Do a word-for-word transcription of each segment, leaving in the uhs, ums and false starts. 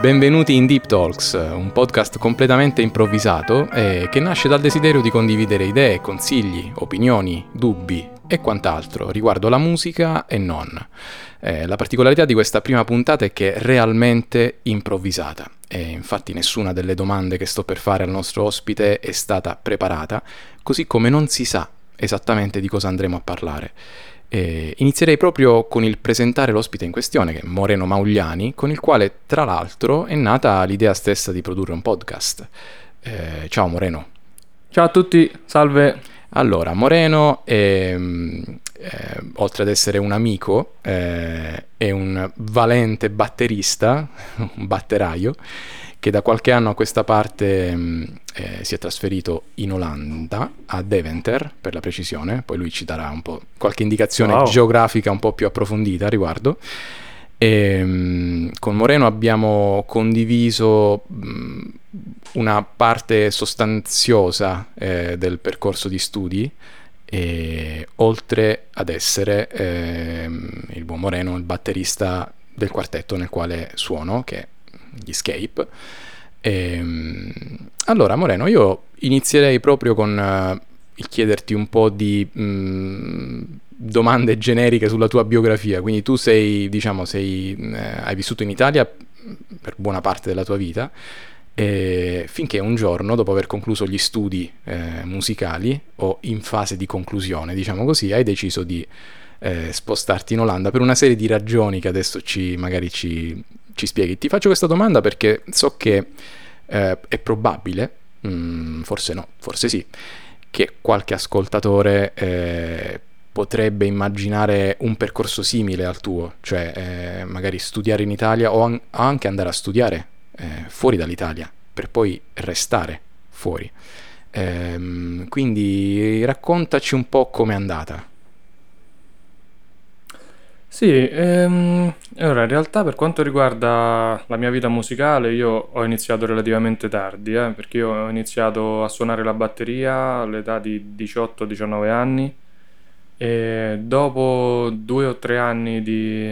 Benvenuti in Deep Talks, un podcast completamente improvvisato e che nasce dal desiderio di condividere idee, consigli, opinioni, dubbi e quant'altro riguardo la musica e non. Eh, la particolarità di questa prima puntata è che è realmente improvvisata e infatti nessuna delle domande che sto per fare al nostro ospite è stata preparata, così come non si sa esattamente di cosa andremo a parlare. E inizierei proprio con il presentare l'ospite in questione, che è Moreno Maugliani, con il quale tra l'altro è nata l'idea stessa di produrre un podcast. Eh, ciao Moreno. Ciao a tutti, salve. Allora, Moreno è, eh, oltre ad essere un amico, eh, è un valente batterista, un batteraio, che da qualche anno a questa parte eh, si è trasferito in Olanda, a Deventer per la precisione, poi lui ci darà un po' qualche indicazione wow. geografica un po' più approfondita a riguardo. E, con Moreno abbiamo condiviso mh, una parte sostanziosa eh, del percorso di studi, e, oltre ad essere eh, il buon Moreno il batterista del quartetto nel quale suono, che è gli Escape. E, allora Moreno, io inizierei proprio con uh, il chiederti un po' di mh, domande generiche sulla tua biografia. Quindi tu sei, diciamo, sei eh, hai vissuto in Italia per buona parte della tua vita, e finché un giorno, dopo aver concluso gli studi eh, musicali o in fase di conclusione, diciamo così, hai deciso di eh, spostarti in Olanda per una serie di ragioni che adesso ci magari ci ci spieghi. Ti faccio questa domanda perché so che eh, è probabile, mh, forse no, forse sì, che qualche ascoltatore eh, potrebbe immaginare un percorso simile al tuo, cioè eh, magari studiare in Italia o an- anche andare a studiare eh, fuori dall'Italia per poi restare fuori. Ehm, quindi raccontaci un po' com'è andata. Sì, ehm, allora in realtà per quanto riguarda la mia vita musicale io ho iniziato relativamente tardi, eh, perché io ho iniziato a suonare la batteria all'età di diciotto diciannove anni, e dopo due o tre anni di,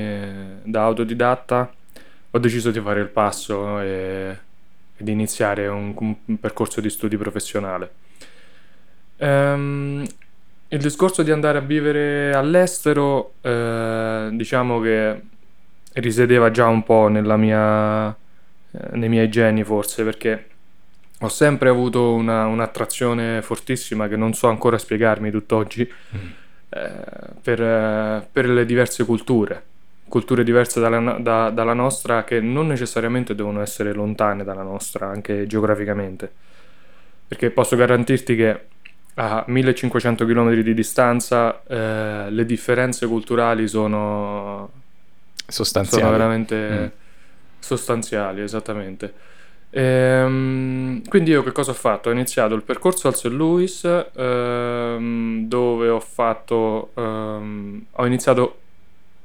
da autodidatta ho deciso di fare il passo e, e di iniziare un, un percorso di studi professionale. Ehm, Il discorso di andare a vivere all'estero, eh, diciamo che risiedeva già un po' nella mia, eh, nei miei geni forse, perché ho sempre avuto una, un'attrazione fortissima che non so ancora spiegarmi tutt'oggi, mm. eh, per, eh, per le diverse culture, culture diverse dalla, da, dalla nostra, che non necessariamente devono essere lontane dalla nostra, anche geograficamente, perché posso garantirti che a millecinquecento chilometri di distanza eh, le differenze culturali sono sostanziali, sono veramente mm. sostanziali, esattamente. Ehm, quindi io che cosa ho fatto? Ho iniziato il percorso al Saint Louis, ehm, dove ho fatto ehm, ho iniziato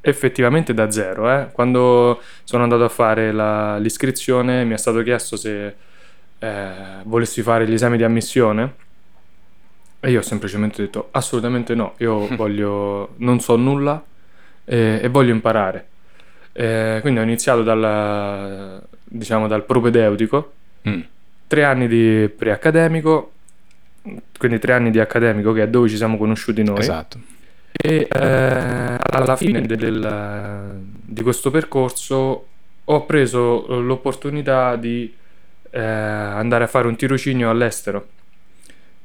effettivamente da zero, eh. Quando sono andato a fare la, l'iscrizione mi è stato chiesto se eh, volessi fare gli esami di ammissione. E io ho semplicemente detto assolutamente no, io voglio, non so nulla e, e voglio imparare. E quindi ho iniziato dal, diciamo, dal propedeutico, mm. tre anni di preaccademico, quindi tre anni di accademico, che è dove ci siamo conosciuti noi. Esatto. E eh, alla fine del, di questo percorso ho preso l'opportunità di eh, andare a fare un tirocinio all'estero.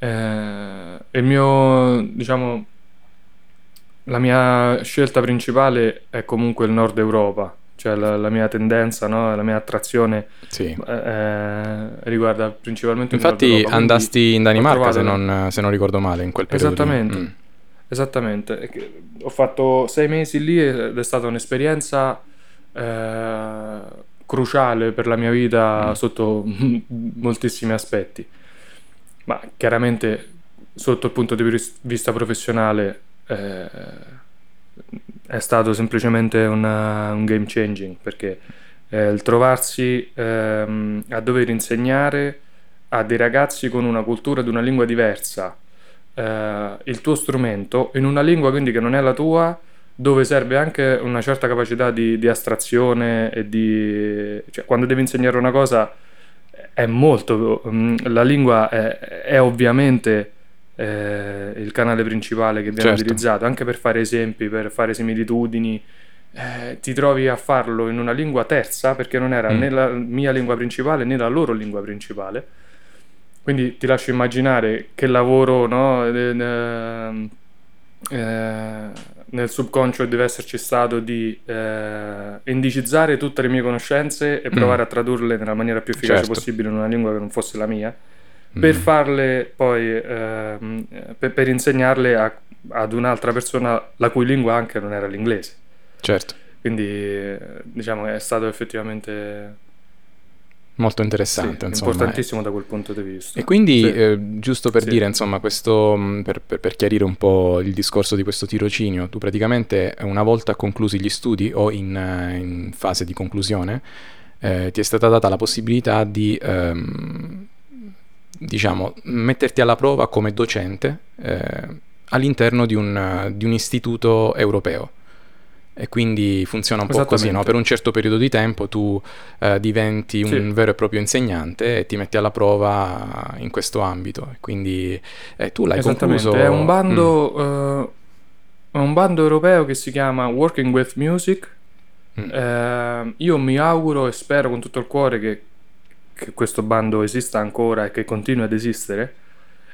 Eh, il mio, diciamo, la mia scelta principale è comunque il Nord Europa, cioè la, la mia tendenza, no? La mia attrazione sì. eh, riguarda principalmente il Nord Europa. Infatti andasti in Danimarca, se non, se non ricordo male, in quel periodo. Esattamente, mm. esattamente. Ho fatto sei mesi lì ed è stata un'esperienza eh, cruciale per la mia vita mm. sotto moltissimi aspetti. Ma chiaramente sotto il punto di vista professionale eh, è stato semplicemente una, un game changing, perché eh, il trovarsi ehm, a dover insegnare a dei ragazzi con una cultura ed una lingua diversa eh, il tuo strumento in una lingua quindi che non è la tua, dove serve anche una certa capacità di, di astrazione e di, cioè, quando devi insegnare una cosa è molto, la lingua è, è ovviamente eh, il canale principale che viene certo. utilizzato anche per fare esempi, per fare similitudini. Eh, ti trovi a farlo in una lingua terza perché non era mm. né la mia lingua principale né la loro lingua principale, quindi ti lascio immaginare che lavoro, no, eh, eh, nel subconscio deve esserci stato di eh, indicizzare tutte le mie conoscenze e provare mm. a tradurle nella maniera più efficace certo. possibile in una lingua che non fosse la mia mm. per farle poi eh, per, per insegnarle a, ad un'altra persona la cui lingua anche non era l'inglese. Certo. Quindi diciamo che è stato effettivamente molto interessante, sì, insomma, importantissimo è. Da quel punto di vista. E quindi sì. eh, giusto per sì. dire, insomma, questo per, per, per chiarire un po' il discorso di questo tirocinio, tu praticamente una volta conclusi gli studi o in, in fase di conclusione eh, ti è stata data la possibilità di ehm, diciamo metterti alla prova come docente eh, all'interno di un, di un istituto europeo. E quindi funziona un po' così, no? Per un certo periodo di tempo tu eh, diventi un sì. vero e proprio insegnante e ti metti alla prova in questo ambito. Quindi eh, tu l'hai concluso. È un bando, mm. uh, un bando europeo che si chiama Working with Music. Mm. Uh, io mi auguro e spero con tutto il cuore che, che questo bando esista ancora e che continui ad esistere.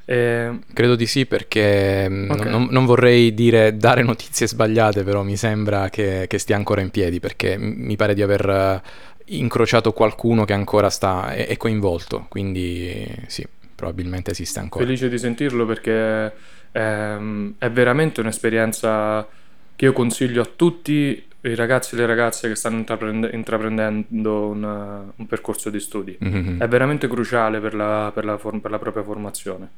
Eh, credo di sì, perché okay. non, non vorrei dire dare notizie sbagliate, però mi sembra che, che stia ancora in piedi, perché mi pare di aver incrociato qualcuno che ancora sta è, è coinvolto, quindi sì, probabilmente esiste ancora. Felice di sentirlo, perché ehm, è veramente un'esperienza che io consiglio a tutti i ragazzi e le ragazze che stanno intraprende- intraprendendo una, un percorso di studi. Mm-hmm. È veramente cruciale per la, per la, for- per la propria formazione.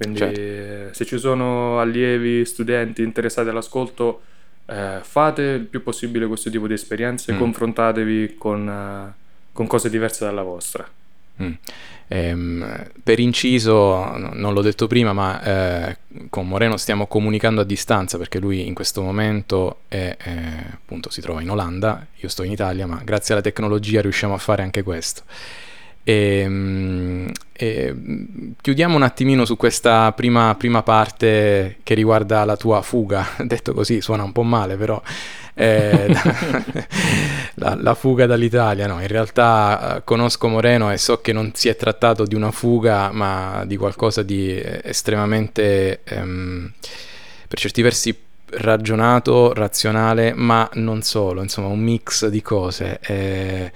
Quindi certo. se ci sono allievi, studenti interessati all'ascolto, eh, fate il più possibile questo tipo di esperienze, mm. confrontatevi con, eh, con cose diverse dalla vostra. Mm. Ehm, per inciso, non l'ho detto prima, ma eh, con Moreno stiamo comunicando a distanza, perché lui in questo momento è, eh, appunto, si trova in Olanda, io sto in Italia, ma grazie alla tecnologia riusciamo a fare anche questo. E, e, chiudiamo un attimino su questa prima, prima parte che riguarda la tua fuga, detto così suona un po' male, però eh, la, la fuga dall'Italia, no, in realtà conosco Moreno e so che non si è trattato di una fuga, ma di qualcosa di estremamente ehm, per certi versi ragionato, razionale, ma non solo, insomma un mix di cose. eh,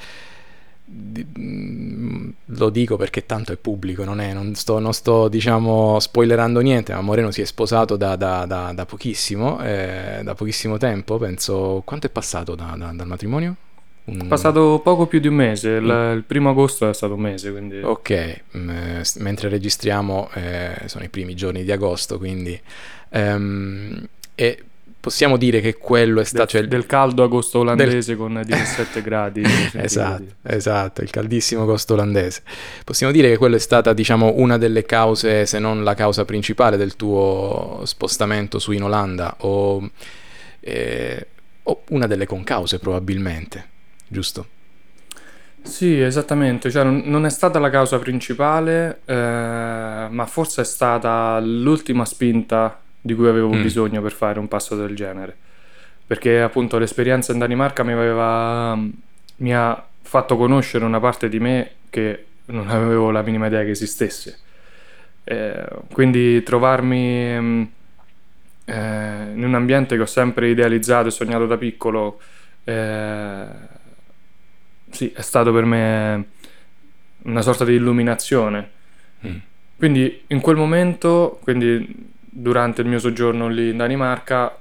Lo dico perché tanto è pubblico, non, è, non, sto, non sto diciamo spoilerando niente, ma Moreno si è sposato da, da, da, da pochissimo, eh, da pochissimo tempo, penso. Quanto è passato da, da, dal matrimonio? Un... È passato poco più di un mese, mm. il, il primo agosto è stato un mese, quindi... Ok, M- mentre registriamo eh, sono i primi giorni di agosto, quindi... Ehm, e... possiamo dire che quello è stato... Del, cioè, del caldo agosto olandese del... con diciassette gradi. esatto, esatto, il caldissimo agosto olandese. Possiamo dire che quello è stata, diciamo, una delle cause, se non la causa principale del tuo spostamento su in Olanda, o, eh, o una delle concause probabilmente, giusto? Sì, esattamente, cioè, non è stata la causa principale, eh, ma forse è stata l'ultima spinta di cui avevo mm. bisogno per fare un passo del genere, perché appunto l'esperienza in Danimarca mi aveva mi ha fatto conoscere una parte di me che non avevo la minima idea che esistesse, eh, quindi trovarmi eh, in un ambiente che ho sempre idealizzato e sognato da piccolo, eh, sì, è stato per me una sorta di illuminazione. mm. Quindi in quel momento, quindi durante il mio soggiorno lì in Danimarca,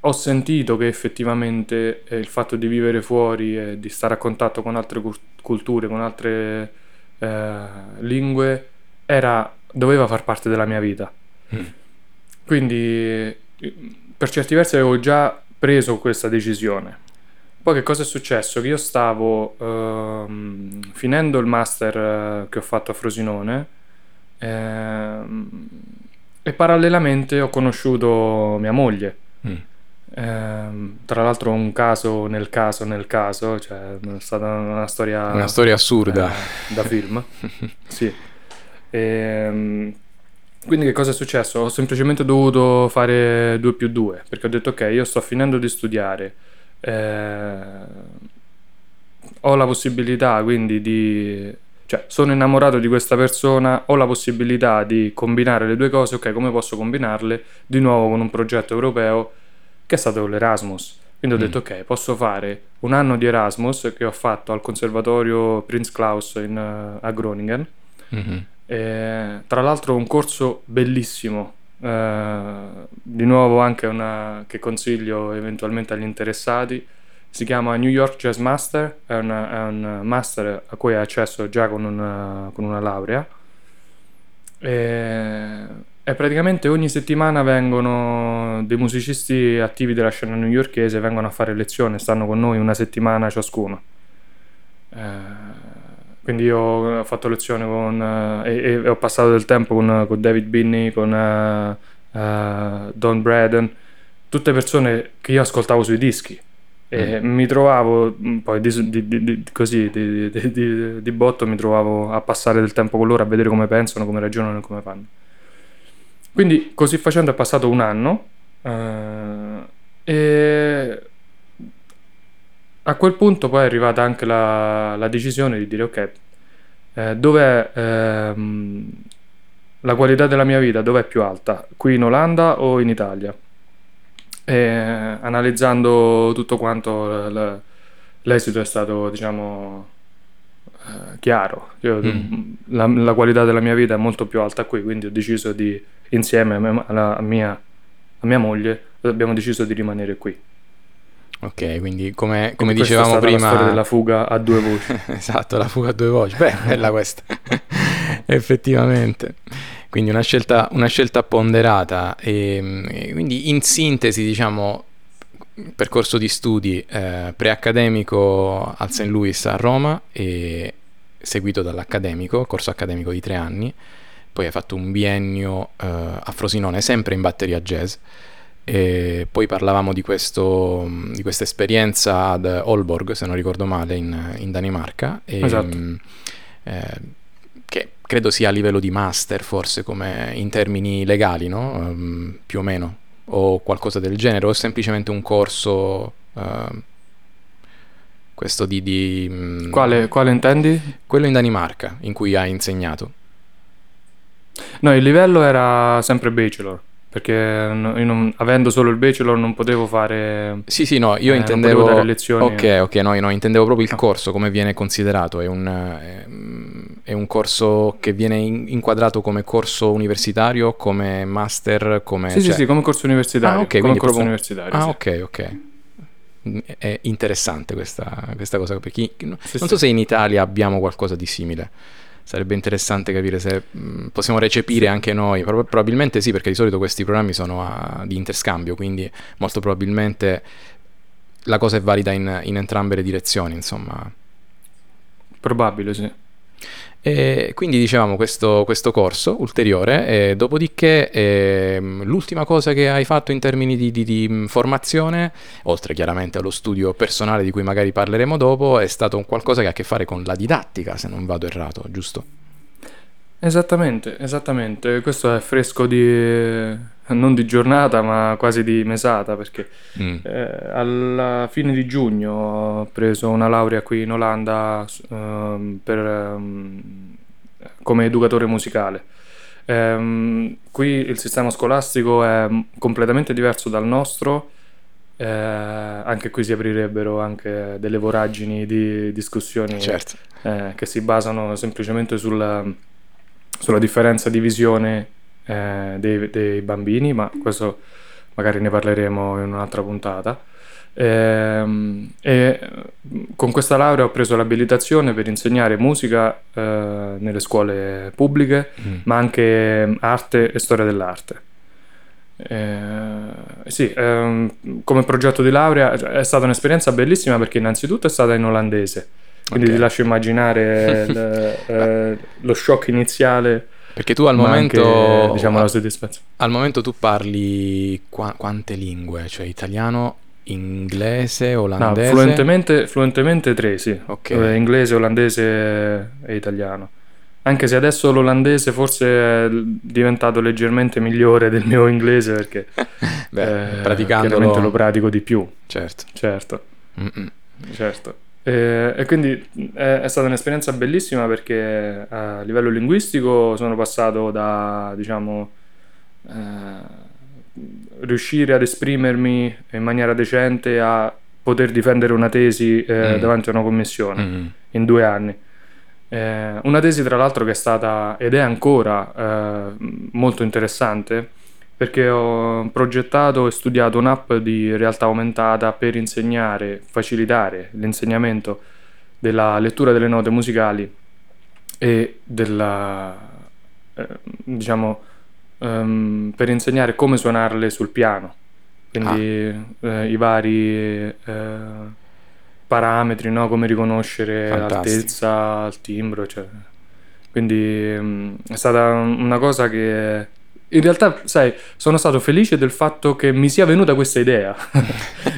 ho sentito che effettivamente eh, il fatto di vivere fuori e di stare a contatto con altre culture, con altre eh, lingue, era, doveva far parte della mia vita. Mm. Quindi per certi versi avevo già preso questa decisione, Poi che cosa è successo? Che io stavo ehm, finendo il master che ho fatto a Frosinone ehm, e parallelamente ho conosciuto mia moglie. Mm. Eh, tra l'altro un caso nel caso nel caso, cioè è stata una storia una storia assurda eh, da film. Sì. E, quindi che cosa è successo? Ho semplicemente dovuto fare due più due, perché ho detto ok, io sto finendo di studiare, eh, ho la possibilità quindi di, cioè sono innamorato di questa persona, ho la possibilità di combinare le due cose, ok, come posso combinarle? Di nuovo con un progetto europeo che è stato l'Erasmus, quindi ho detto mm. ok, posso fare un anno di Erasmus che ho fatto al conservatorio Prince Claus in, a Groningen, mm-hmm. e, tra l'altro un corso bellissimo, eh, di nuovo anche una che consiglio eventualmente agli interessati, si chiama New York Jazz Master, è, una, è un master a cui hai accesso già con una, con una laurea, e E praticamente ogni settimana vengono dei musicisti attivi della scena newyorkese, vengono a fare lezione, stanno con noi una settimana ciascuno. Eh, quindi io ho fatto lezione con eh, e, e ho passato del tempo con, con David Binney, con eh, eh, Don Braden, tutte persone che io ascoltavo sui dischi. E mm. mi trovavo poi di, di, di, così di, di, di, di botto, mi trovavo a passare del tempo con loro, a vedere come pensano, come ragionano e come fanno. Quindi così facendo è passato un anno eh, e a quel punto poi è arrivata anche la, la decisione di dire ok, eh, dov'è eh, la qualità della mia vita, dov'è più alta, qui in Olanda o in Italia? E analizzando tutto quanto l- l'esito è stato, diciamo, eh, chiaro. Io, mm. la, la qualità della mia vita è molto più alta qui, quindi ho deciso di, insieme alla mia, a mia moglie, abbiamo deciso di rimanere qui. Ok, quindi come, come dicevamo prima, la storia della fuga a due voci. Esatto, la fuga a due voci. Beh, bella questa. Effettivamente. Quindi una scelta, una scelta ponderata. E, e quindi in sintesi, diciamo, percorso di studi eh, preaccademico al Saint Louis a Roma e seguito dall'accademico, corso accademico di tre anni. Poi hai fatto un biennio eh, a Frosinone, sempre in batteria jazz, e poi parlavamo di questo di questa esperienza ad Aalborg, se non ricordo male, in, in Danimarca, e, esatto. eh, che credo sia a livello di master, forse, come in termini legali, no? Um, più o meno, o qualcosa del genere, o semplicemente un corso... Uh, questo di... di quale, quale intendi? Quello in Danimarca, in cui hai insegnato. No, il livello era sempre bachelor, perché io non, avendo solo il bachelor non potevo fare... Sì, sì, no, io eh, intendevo... dare lezioni. Ok, ok, no, io no, intendevo proprio il corso, come viene considerato, è un, è un corso che viene inquadrato come corso universitario, come master, come... Sì, cioè... sì, sì, come corso universitario, ah, okay, come corso proprio... universitario. Ah, sì. ok, ok. È interessante questa, questa cosa, perché non sì, so sì. se in Italia abbiamo qualcosa di simile. Sarebbe interessante capire se possiamo recepire anche noi. Pro- probabilmente sì, perché di solito questi programmi sono a, di interscambio, quindi molto probabilmente la cosa è valida in, in entrambe le direzioni, insomma. Probabile, sì. E quindi dicevamo questo, questo corso ulteriore, e dopodiché eh, l'ultima cosa che hai fatto in termini di, di, di formazione, oltre chiaramente allo studio personale di cui magari parleremo dopo, è stato un qualcosa che ha a che fare con la didattica, se non vado errato, giusto? Esattamente, esattamente, questo è fresco di... non di giornata ma quasi di mesata, perché mm. eh, alla fine di giugno ho preso una laurea qui in Olanda um, per, um, come educatore musicale. Um, qui il sistema scolastico è completamente diverso dal nostro, eh, anche qui si aprirebbero anche delle voragini di discussioni, certo. eh, che si basano semplicemente sulla, sulla differenza di visione Eh, dei, dei bambini, ma questo magari ne parleremo in un'altra puntata. Eh, e con questa laurea ho preso l'abilitazione per insegnare musica eh, nelle scuole pubbliche, mm. ma anche arte e storia dell'arte. Eh, sì, ehm, come progetto di laurea è stata un'esperienza bellissima perché innanzitutto è stata in olandese, quindi okay. ti lascio immaginare l, eh, lo shock iniziale. Perché tu al momento anche, diciamo, la soddisfazione. Al momento tu parli qua, quante lingue? Cioè italiano, inglese, olandese? No, fluentemente, fluentemente tre, sì. Okay. Inglese, olandese e italiano. Anche se adesso l'olandese forse è diventato leggermente migliore del mio inglese perché Beh, eh, praticandolo... chiaramente lo pratico di più. Certo. Certo. Mm-mm. Certo. E, e quindi è, è stata un'esperienza bellissima perché a livello linguistico sono passato da, diciamo, eh, riuscire ad esprimermi in maniera decente a poter difendere una tesi eh, mm. davanti a una commissione mm. in due anni. Eh, una tesi tra l'altro che è stata ed è ancora eh, molto interessante perché ho progettato e studiato un'app di realtà aumentata per insegnare, facilitare l'insegnamento della lettura delle note musicali e della eh, diciamo um, per insegnare come suonarle sul piano, quindi ah. eh, i vari eh, parametri, no? Come riconoscere Fantastico. l'altezza, il timbro, cioè. Quindi mh, è stata una cosa che in realtà, sai, sono stato felice del fatto che mi sia venuta questa idea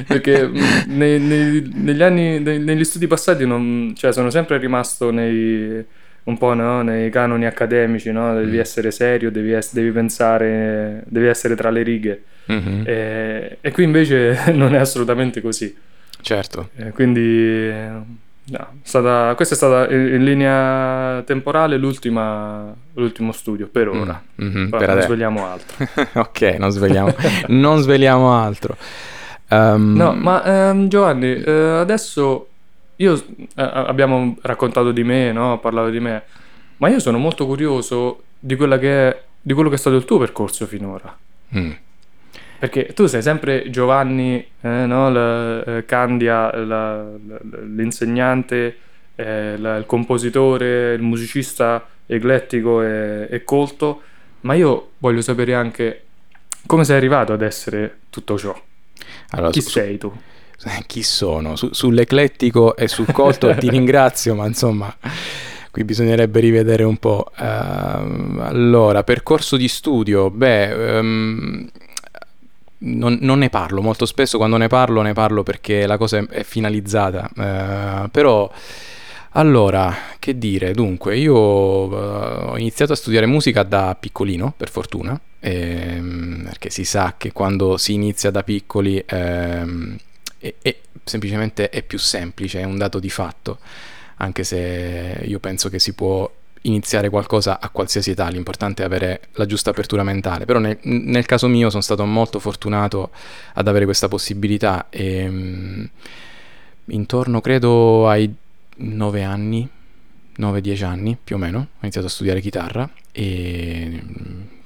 perché mh, nei, nei, negli anni nei, negli studi passati non, cioè, sono sempre rimasto nei un po' no? nei canoni accademici, no? Devi mm. essere serio, devi, es- devi pensare, devi essere tra le righe mm-hmm. e, e qui invece non è assolutamente così. Certo. Eh, quindi no, stata, questa è stata in linea temporale l'ultima, l'ultimo studio per ora. Mm-hmm, per non svegliamo altro. Ok, non svegliamo, non svegliamo altro. Um... No, ma ehm, Giovanni, eh, adesso io eh, abbiamo raccontato di me, no? Parlato di me, ma io sono molto curioso di quella che è, di quello che è stato il tuo percorso finora. Mm. Perché tu sei sempre Giovanni, eh, no? la, eh, Candia, la, la, l'insegnante, eh, la, il compositore, il musicista eclettico e, e colto, ma io voglio sapere anche come sei arrivato ad essere tutto ciò. Allora, chi su, sei tu? Su, chi sono? Su, sull'eclettico e sul colto ti ringrazio, ma insomma... Qui bisognerebbe rivedere un po'. Uh, allora, percorso di studio, beh... Um, Non, non ne parlo molto spesso, quando ne parlo ne parlo perché la cosa è finalizzata, eh, però allora che dire, dunque io eh, ho iniziato a studiare musica da piccolino, per fortuna, ehm, perché si sa che quando si inizia da piccoli ehm, è, è, semplicemente è più semplice, è un dato di fatto, anche se io penso che si può iniziare qualcosa a qualsiasi età, l'importante è avere la giusta apertura mentale, però nel, nel caso mio sono stato molto fortunato ad avere questa possibilità e mh, intorno credo ai nove anni, nove dieci anni più o meno, ho iniziato a studiare chitarra e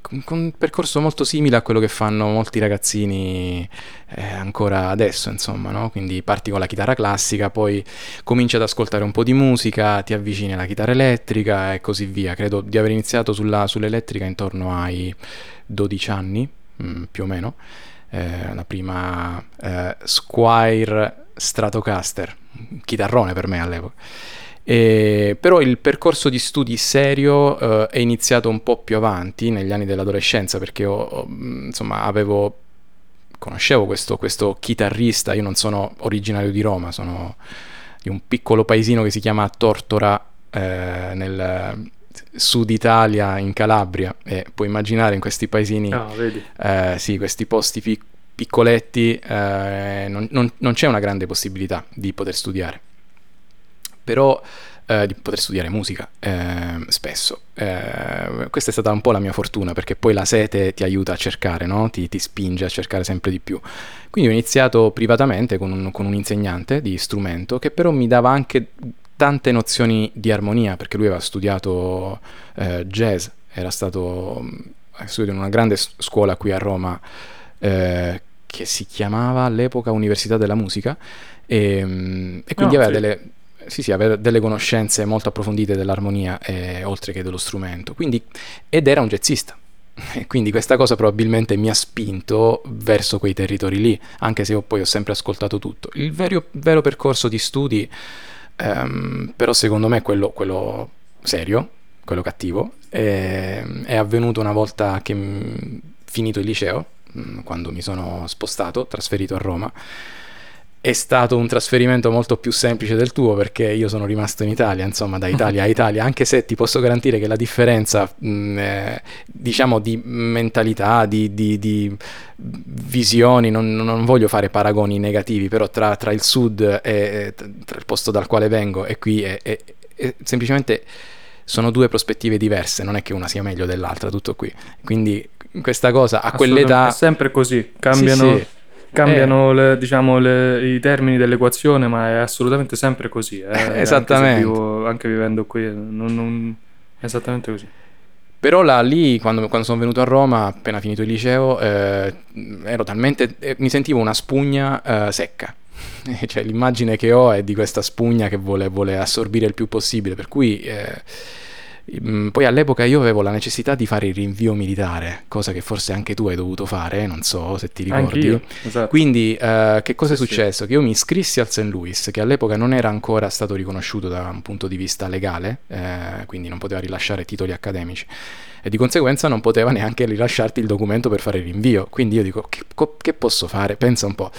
con, con un percorso molto simile a quello che fanno molti ragazzini eh, ancora adesso, insomma, no? Quindi parti con la chitarra classica, poi cominci ad ascoltare un po' di musica, ti avvicini alla chitarra elettrica e così via. Credo di aver iniziato sulla, sull'elettrica intorno ai dodici anni, mh, più o meno, eh, la prima eh, Squier Stratocaster, chitarrone per me all'epoca. Eh, però il percorso di studi serio eh, è iniziato un po' più avanti negli anni dell'adolescenza perché ho, ho, insomma avevo conoscevo questo, questo chitarrista. Io non sono originario di Roma, sono di un piccolo paesino che si chiama Tortora eh, nel sud Italia, in Calabria, e puoi immaginare in questi paesini oh, vedi. Eh, sì, questi posti pic- piccoletti eh, non, non, non c'è una grande possibilità di poter studiare, però eh, di poter studiare musica eh, spesso. Eh, questa è stata un po' la mia fortuna, perché poi la sete ti aiuta a cercare, no? ti, ti spinge a cercare sempre di più. Quindi ho iniziato privatamente con un, con un insegnante di strumento, che però mi dava anche tante nozioni di armonia, perché lui aveva studiato eh, jazz, era stato studiato in una grande scuola qui a Roma, eh, che si chiamava all'epoca Università della Musica, e, e quindi no, aveva sì. delle... Sì, sì, avere delle conoscenze molto approfondite dell'armonia eh, oltre che dello strumento. Quindi, ed era un jazzista, e quindi questa cosa probabilmente mi ha spinto verso quei territori lì, anche se io poi ho sempre ascoltato tutto. Il vero, vero percorso di studi, ehm, però secondo me quello, quello serio, quello cattivo, è, è avvenuto una volta che mh, finito il liceo, mh, quando mi sono spostato, trasferito a Roma. È stato un trasferimento molto più semplice del tuo, perché io sono rimasto in Italia, insomma da Italia a Italia, anche se ti posso garantire che la differenza mh, eh, diciamo di mentalità, di, di, di visioni, non, non voglio fare paragoni negativi, però tra, tra il sud e tra il posto dal quale vengo e qui è, è, è semplicemente sono due prospettive diverse, non è che una sia meglio dell'altra, tutto qui. Quindi questa cosa a quell'età è sempre così, cambiano... Sì, sì. Cambiano eh, le, diciamo le, i termini dell'equazione, ma è assolutamente sempre così. Eh, esattamente. Anche, vivo, anche vivendo qui, non, non, è esattamente così. Però là, lì, quando, quando sono venuto a Roma, appena finito il liceo, eh, ero talmente eh, mi sentivo una spugna eh, secca. Cioè, l'immagine che ho è di questa spugna che vuole, vuole assorbire il più possibile. Per cui... Eh, poi all'epoca io avevo la necessità di fare il rinvio militare, cosa che forse anche tu hai dovuto fare, non so se ti ricordi. Anch'io, esatto. Quindi uh, che cosa è successo? Sì. Che io mi iscrissi al Saint Louis, che all'epoca non era ancora stato riconosciuto da un punto di vista legale, eh, quindi non poteva rilasciare titoli accademici e di conseguenza non poteva neanche rilasciarti il documento per fare il rinvio. Quindi io dico, che, che posso fare? Pensa un po'.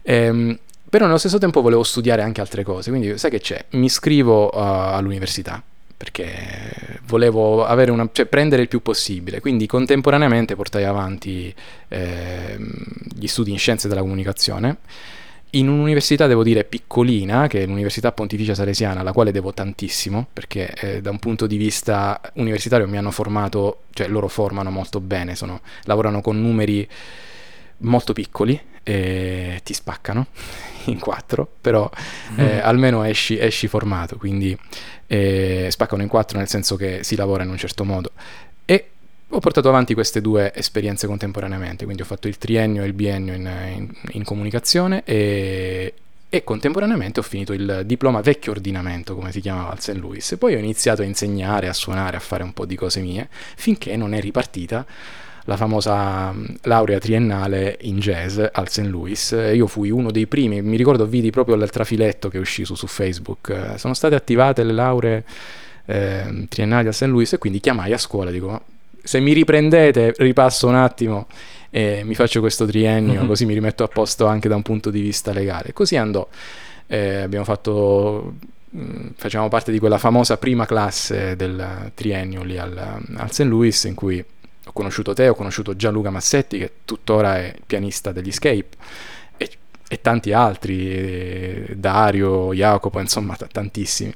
Ehm, però nello stesso tempo volevo studiare anche altre cose, quindi sai che c'è? Mi iscrivo uh, all'università, perché volevo avere una, cioè prendere il più possibile, quindi contemporaneamente portai avanti eh, gli studi in scienze della comunicazione in un'università, devo dire, piccolina, che è l'Università Pontificia Salesiana, alla quale devo tantissimo, perché eh, da un punto di vista universitario mi hanno formato, cioè loro formano molto bene, sono, lavorano con numeri molto piccoli e ti spaccano in quattro, però mm. eh, almeno esci, esci formato, quindi eh, spaccano in quattro nel senso che si lavora in un certo modo, e ho portato avanti queste due esperienze contemporaneamente, quindi ho fatto il triennio e il biennio in, in, in comunicazione e, e contemporaneamente ho finito il diploma vecchio ordinamento, come si chiamava al Saint Louis, e poi ho iniziato a insegnare, a suonare, a fare un po' di cose mie, finché non è ripartita la famosa laurea triennale in jazz al Saint Louis. Io fui uno dei primi, mi ricordo, vidi proprio il trafiletto che è uscito su Facebook, sono state attivate le lauree eh, triennali al Saint Louis, e quindi chiamai a scuola, dico, se mi riprendete ripasso un attimo e mi faccio questo triennio, mm-hmm. così mi rimetto a posto anche da un punto di vista legale. Così andò, eh, abbiamo fatto... facevamo parte di quella famosa prima classe del triennio lì al, al Saint Louis, in cui ho conosciuto te, ho conosciuto Gianluca Massetti, che tuttora è pianista degli Escape, e, e tanti altri, e Dario, Jacopo, insomma t- tantissimi.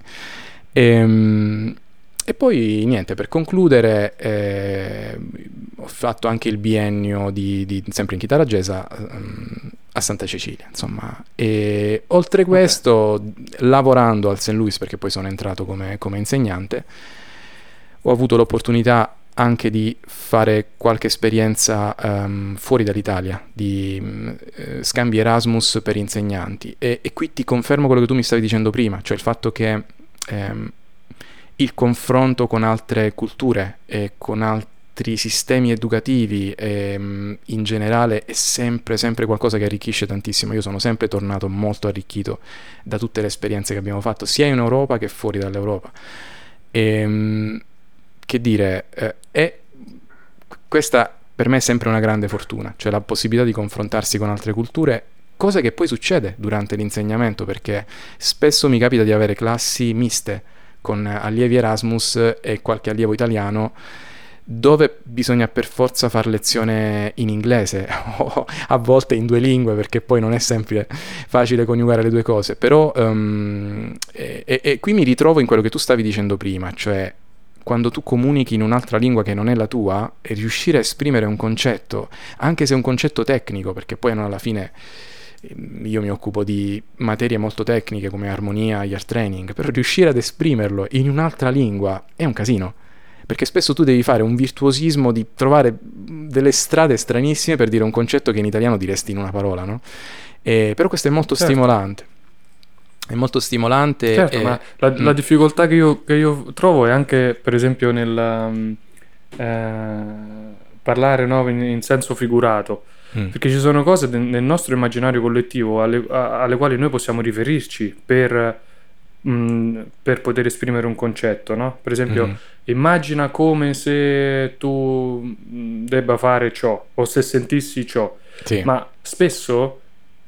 E, e poi niente, per concludere eh, ho fatto anche il biennio di, di, sempre in chitarra jazz a, a Santa Cecilia, insomma, e oltre questo, okay, lavorando al Saint Louis, perché poi sono entrato come, come insegnante, ho avuto l'opportunità anche di fare qualche esperienza um, fuori dall'Italia, di um, scambi Erasmus per insegnanti, e, e qui ti confermo quello che tu mi stavi dicendo prima, cioè il fatto che um, il confronto con altre culture e con altri sistemi educativi um, in generale è sempre sempre qualcosa che arricchisce tantissimo. Io sono sempre tornato molto arricchito da tutte le esperienze che abbiamo fatto, sia in Europa che fuori dall'Europa, e um, che dire, eh, è, questa per me è sempre una grande fortuna, cioè la possibilità di confrontarsi con altre culture, cosa che poi succede durante l'insegnamento, perché spesso mi capita di avere classi miste con allievi Erasmus e qualche allievo italiano, dove bisogna per forza far lezione in inglese o a volte in due lingue, perché poi non è sempre facile coniugare le due cose, però um, e, e, e qui mi ritrovo in quello che tu stavi dicendo prima, cioè quando tu comunichi in un'altra lingua che non è la tua, e riuscire a esprimere un concetto, anche se è un concetto tecnico, perché poi alla fine io mi occupo di materie molto tecniche come armonia, ear training, però riuscire ad esprimerlo in un'altra lingua è un casino, perché spesso tu devi fare un virtuosismo di trovare delle strade stranissime per dire un concetto che in italiano diresti in una parola, no? E, però questo è molto certo. stimolante. È molto stimolante. Certo, e... ma la, la difficoltà che io, che io trovo è anche, per esempio, nel eh, parlare, no, in, in senso figurato, mm. perché ci sono cose de- nel nostro immaginario collettivo alle, a- alle quali noi possiamo riferirci per, mh, per poter esprimere un concetto, no? Per esempio, mm. immagina come se tu debba fare ciò o se sentissi ciò, sì. ma spesso,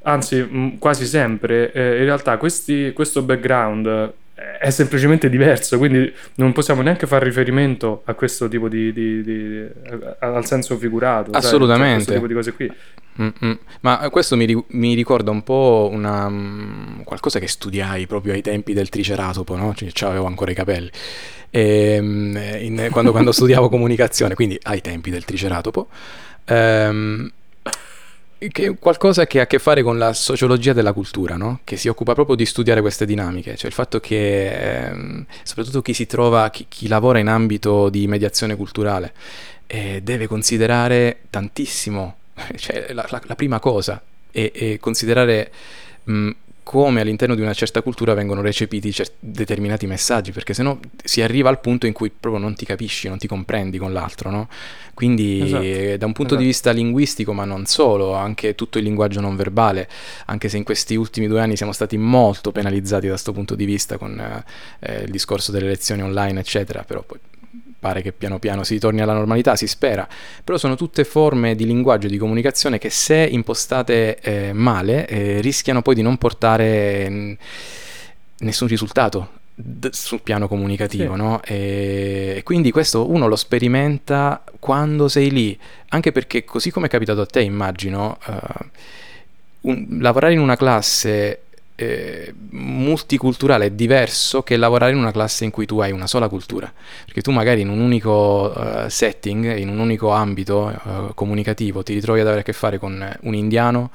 anzi mh, quasi sempre, eh, in realtà questi, questo background è semplicemente diverso, quindi non possiamo neanche fare riferimento a questo tipo di, di, di a, al senso figurato, assolutamente, sai, a questo tipo di cose qui. Mm-mm. Ma questo mi, mi ricorda un po' una um, qualcosa che studiai proprio ai tempi del Triceratopo, no? Cioè, avevo ancora i capelli e, um, in, quando, quando studiavo comunicazione, quindi ai tempi del Triceratopo, um, che qualcosa che ha a che fare con la sociologia della cultura, no? Che si occupa proprio di studiare queste dinamiche, cioè il fatto che ehm, soprattutto chi si trova, chi, chi lavora in ambito di mediazione culturale eh, deve considerare tantissimo, cioè la, la, la prima cosa è, è considerare mh, come all'interno di una certa cultura vengono recepiti cer- determinati messaggi, perché sennò si arriva al punto in cui proprio non ti capisci, non ti comprendi con l'altro, no? Quindi esatto, da un punto esatto. di vista linguistico, ma non solo, anche tutto il linguaggio non verbale, anche se in questi ultimi due anni siamo stati molto penalizzati da sto punto di vista con eh, il discorso delle lezioni online eccetera, però poi pare che piano piano si torni alla normalità, si spera, però sono tutte forme di linguaggio e di comunicazione che se impostate eh, male eh, rischiano poi di non portare n- nessun risultato d- sul piano comunicativo, sì. no? E-, e quindi questo uno lo sperimenta quando sei lì, anche perché così come è capitato a te immagino, uh, un- lavorare in una classe multiculturale è diverso che lavorare in una classe in cui tu hai una sola cultura, perché tu magari in un unico uh, setting, in un unico ambito uh, comunicativo ti ritrovi ad avere a che fare con un indiano,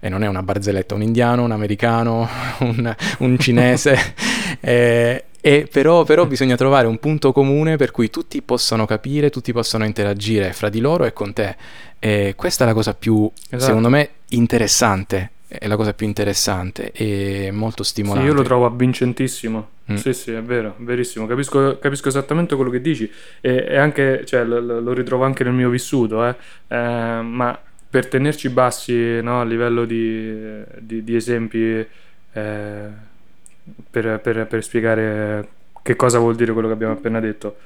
e non è una barzelletta, un indiano, un americano, un, un cinese e, e però, però bisogna trovare un punto comune per cui tutti possano capire, tutti possano interagire fra di loro e con te, e questa è la cosa più esatto. secondo me interessante, è la cosa più interessante e molto stimolante. Sì, io lo trovo avvincentissimo. Mm. Sì, sì, è vero, è verissimo. Capisco, capisco esattamente quello che dici e, e anche, cioè, lo, lo ritrovo anche nel mio vissuto, eh. Eh, ma per tenerci bassi, no, a livello di, di, di esempi eh, per, per, per spiegare che cosa vuol dire quello che abbiamo appena detto,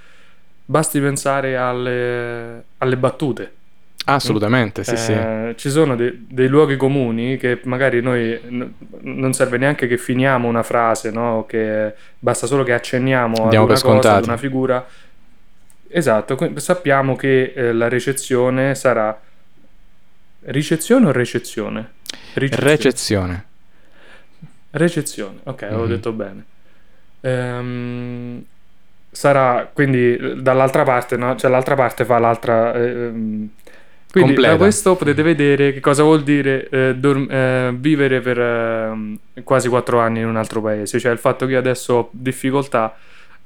basti pensare alle, alle battute. Assolutamente, sì, eh, sì. Ci sono de- dei luoghi comuni che magari noi n- non serve neanche che finiamo una frase, no? Che basta solo che accenniamo Andiamo ad una cosa, ad una figura. Esatto, que- sappiamo che eh, la recezione sarà ricezione o recezione? Ricezione. Recezione. Recezione, ok, avevo mm-hmm. detto bene. Ehm... Sarà quindi dall'altra parte, no? Cioè l'altra parte fa l'altra... Ehm, Quindi completa. Da questo potete vedere che cosa vuol dire eh, dorm- eh, vivere per eh, quasi quattro anni in un altro paese, cioè il fatto che io adesso ho difficoltà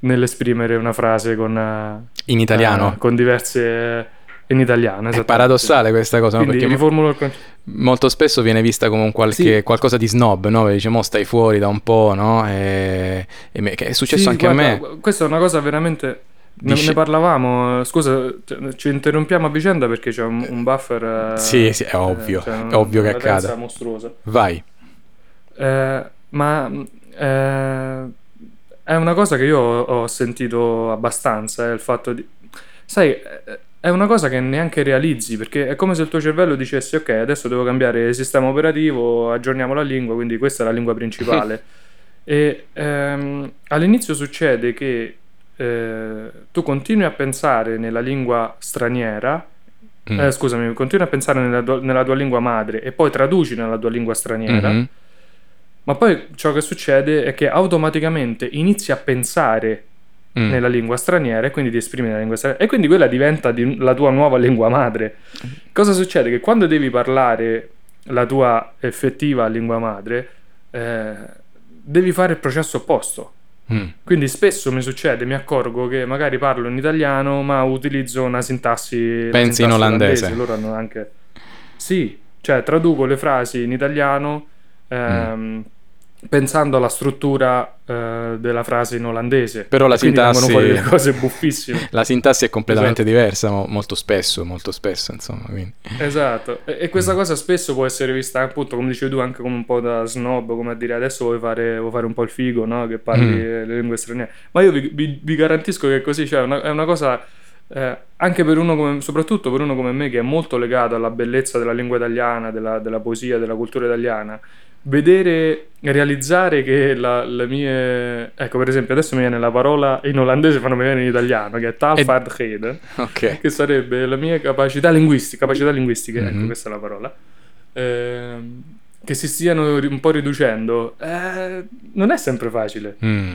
nell'esprimere una frase con eh, in italiano eh, con diverse eh, in italiano. È paradossale questa cosa, quindi no? Perché riformulo il concetto. Molto spesso viene vista come un qualche, sì. qualcosa di snob, no? Dice mo stai fuori da un po', no? E, e me, che è successo sì, anche guarda, a me. Questa è una cosa veramente... Ne, ne parlavamo, scusa, ci interrompiamo a vicenda perché c'è un, un buffer. Sì, sì, è ovvio, cioè, è ovvio che accada. Una mostruosa. Vai. Eh, ma eh, è una cosa che io ho sentito abbastanza, eh, il fatto di... Sai, è una cosa che neanche realizzi, perché è come se il tuo cervello dicesse ok, adesso devo cambiare sistema operativo, aggiorniamo la lingua, quindi questa è la lingua principale. E ehm, all'inizio succede che Eh, tu continui a pensare nella lingua straniera, mm. eh, scusami, continui a pensare nella, do- nella tua lingua madre e poi traduci nella tua lingua straniera, mm-hmm. ma poi ciò che succede è che automaticamente inizi a pensare mm. nella lingua straniera e quindi ti esprimi nella lingua straniera e quindi quella diventa di- la tua nuova lingua madre. Mm. Cosa succede? Che quando devi parlare la tua effettiva lingua madre, eh, devi fare il processo opposto. Quindi spesso mi succede, mi accorgo che magari parlo in italiano ma utilizzo una sintassi, pensi in olandese. olandese Loro hanno anche... Sì, cioè traduco le frasi in italiano ehm, mm. pensando alla struttura eh, della frase in olandese. Però la sintassi fuori delle cose buffissime. La sintassi è completamente esatto. diversa, molto spesso, molto spesso, insomma. Quindi. Esatto. E, e questa mm. cosa spesso può essere vista, appunto, come dicevi tu, anche come un po' da snob, come a dire adesso vuoi fare, vuoi fare un po' il figo, no? Che parli mm. le lingue straniere. Ma io vi, vi, vi garantisco che così, cioè, una, è una cosa. Eh, anche per uno come, soprattutto per uno come me, che è molto legato alla bellezza della lingua italiana, della, della poesia, della cultura italiana, vedere, realizzare che la, le mie, ecco, per esempio adesso mi viene la parola in olandese, ma non mi viene in italiano, che è taalvaardigheden, okay. che sarebbe la mia capacità linguistica, capacità linguistica, mm-hmm. ecco, questa è la parola, eh, che si stiano un po' riducendo, eh, non è sempre facile. mm.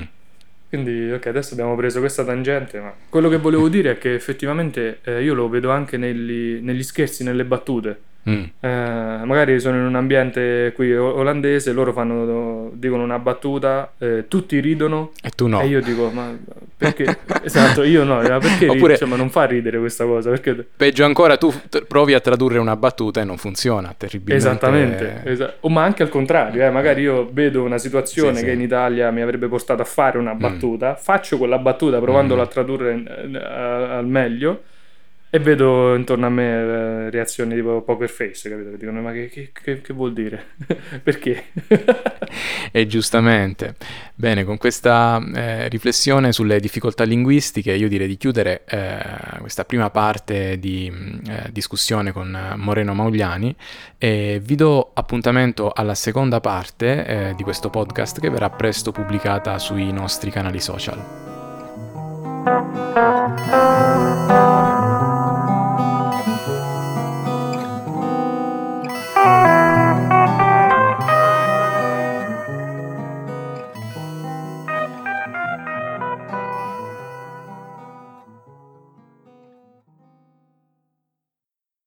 Quindi ok, adesso abbiamo preso questa tangente, ma quello che volevo dire è che effettivamente eh, io lo vedo anche negli, negli scherzi, nelle battute. mm. Eh, magari sono in un ambiente qui olandese, loro fanno, dicono una battuta, eh, tutti ridono e tu no, e io dico ma perché esatto, io no, perché oppure, cioè, ma non fa ridere questa cosa, perché peggio ancora tu t- provi a tradurre una battuta e non funziona terribilmente. Esattamente, esa- o ma anche al contrario, eh, magari io vedo una situazione sì, che sì. in Italia mi avrebbe portato a fare una battuta, mm. faccio quella battuta provandola mm. a tradurre a- al meglio, e vedo intorno a me eh, reazioni tipo poker face, capito? Che dicono ma che, che, che, che vuol dire? Perché? E giustamente. Bene, con questa eh, riflessione sulle difficoltà linguistiche io direi di chiudere eh, questa prima parte di eh, discussione con Moreno Maugliani, e vi do appuntamento alla seconda parte eh, di questo podcast, che verrà presto pubblicata sui nostri canali social.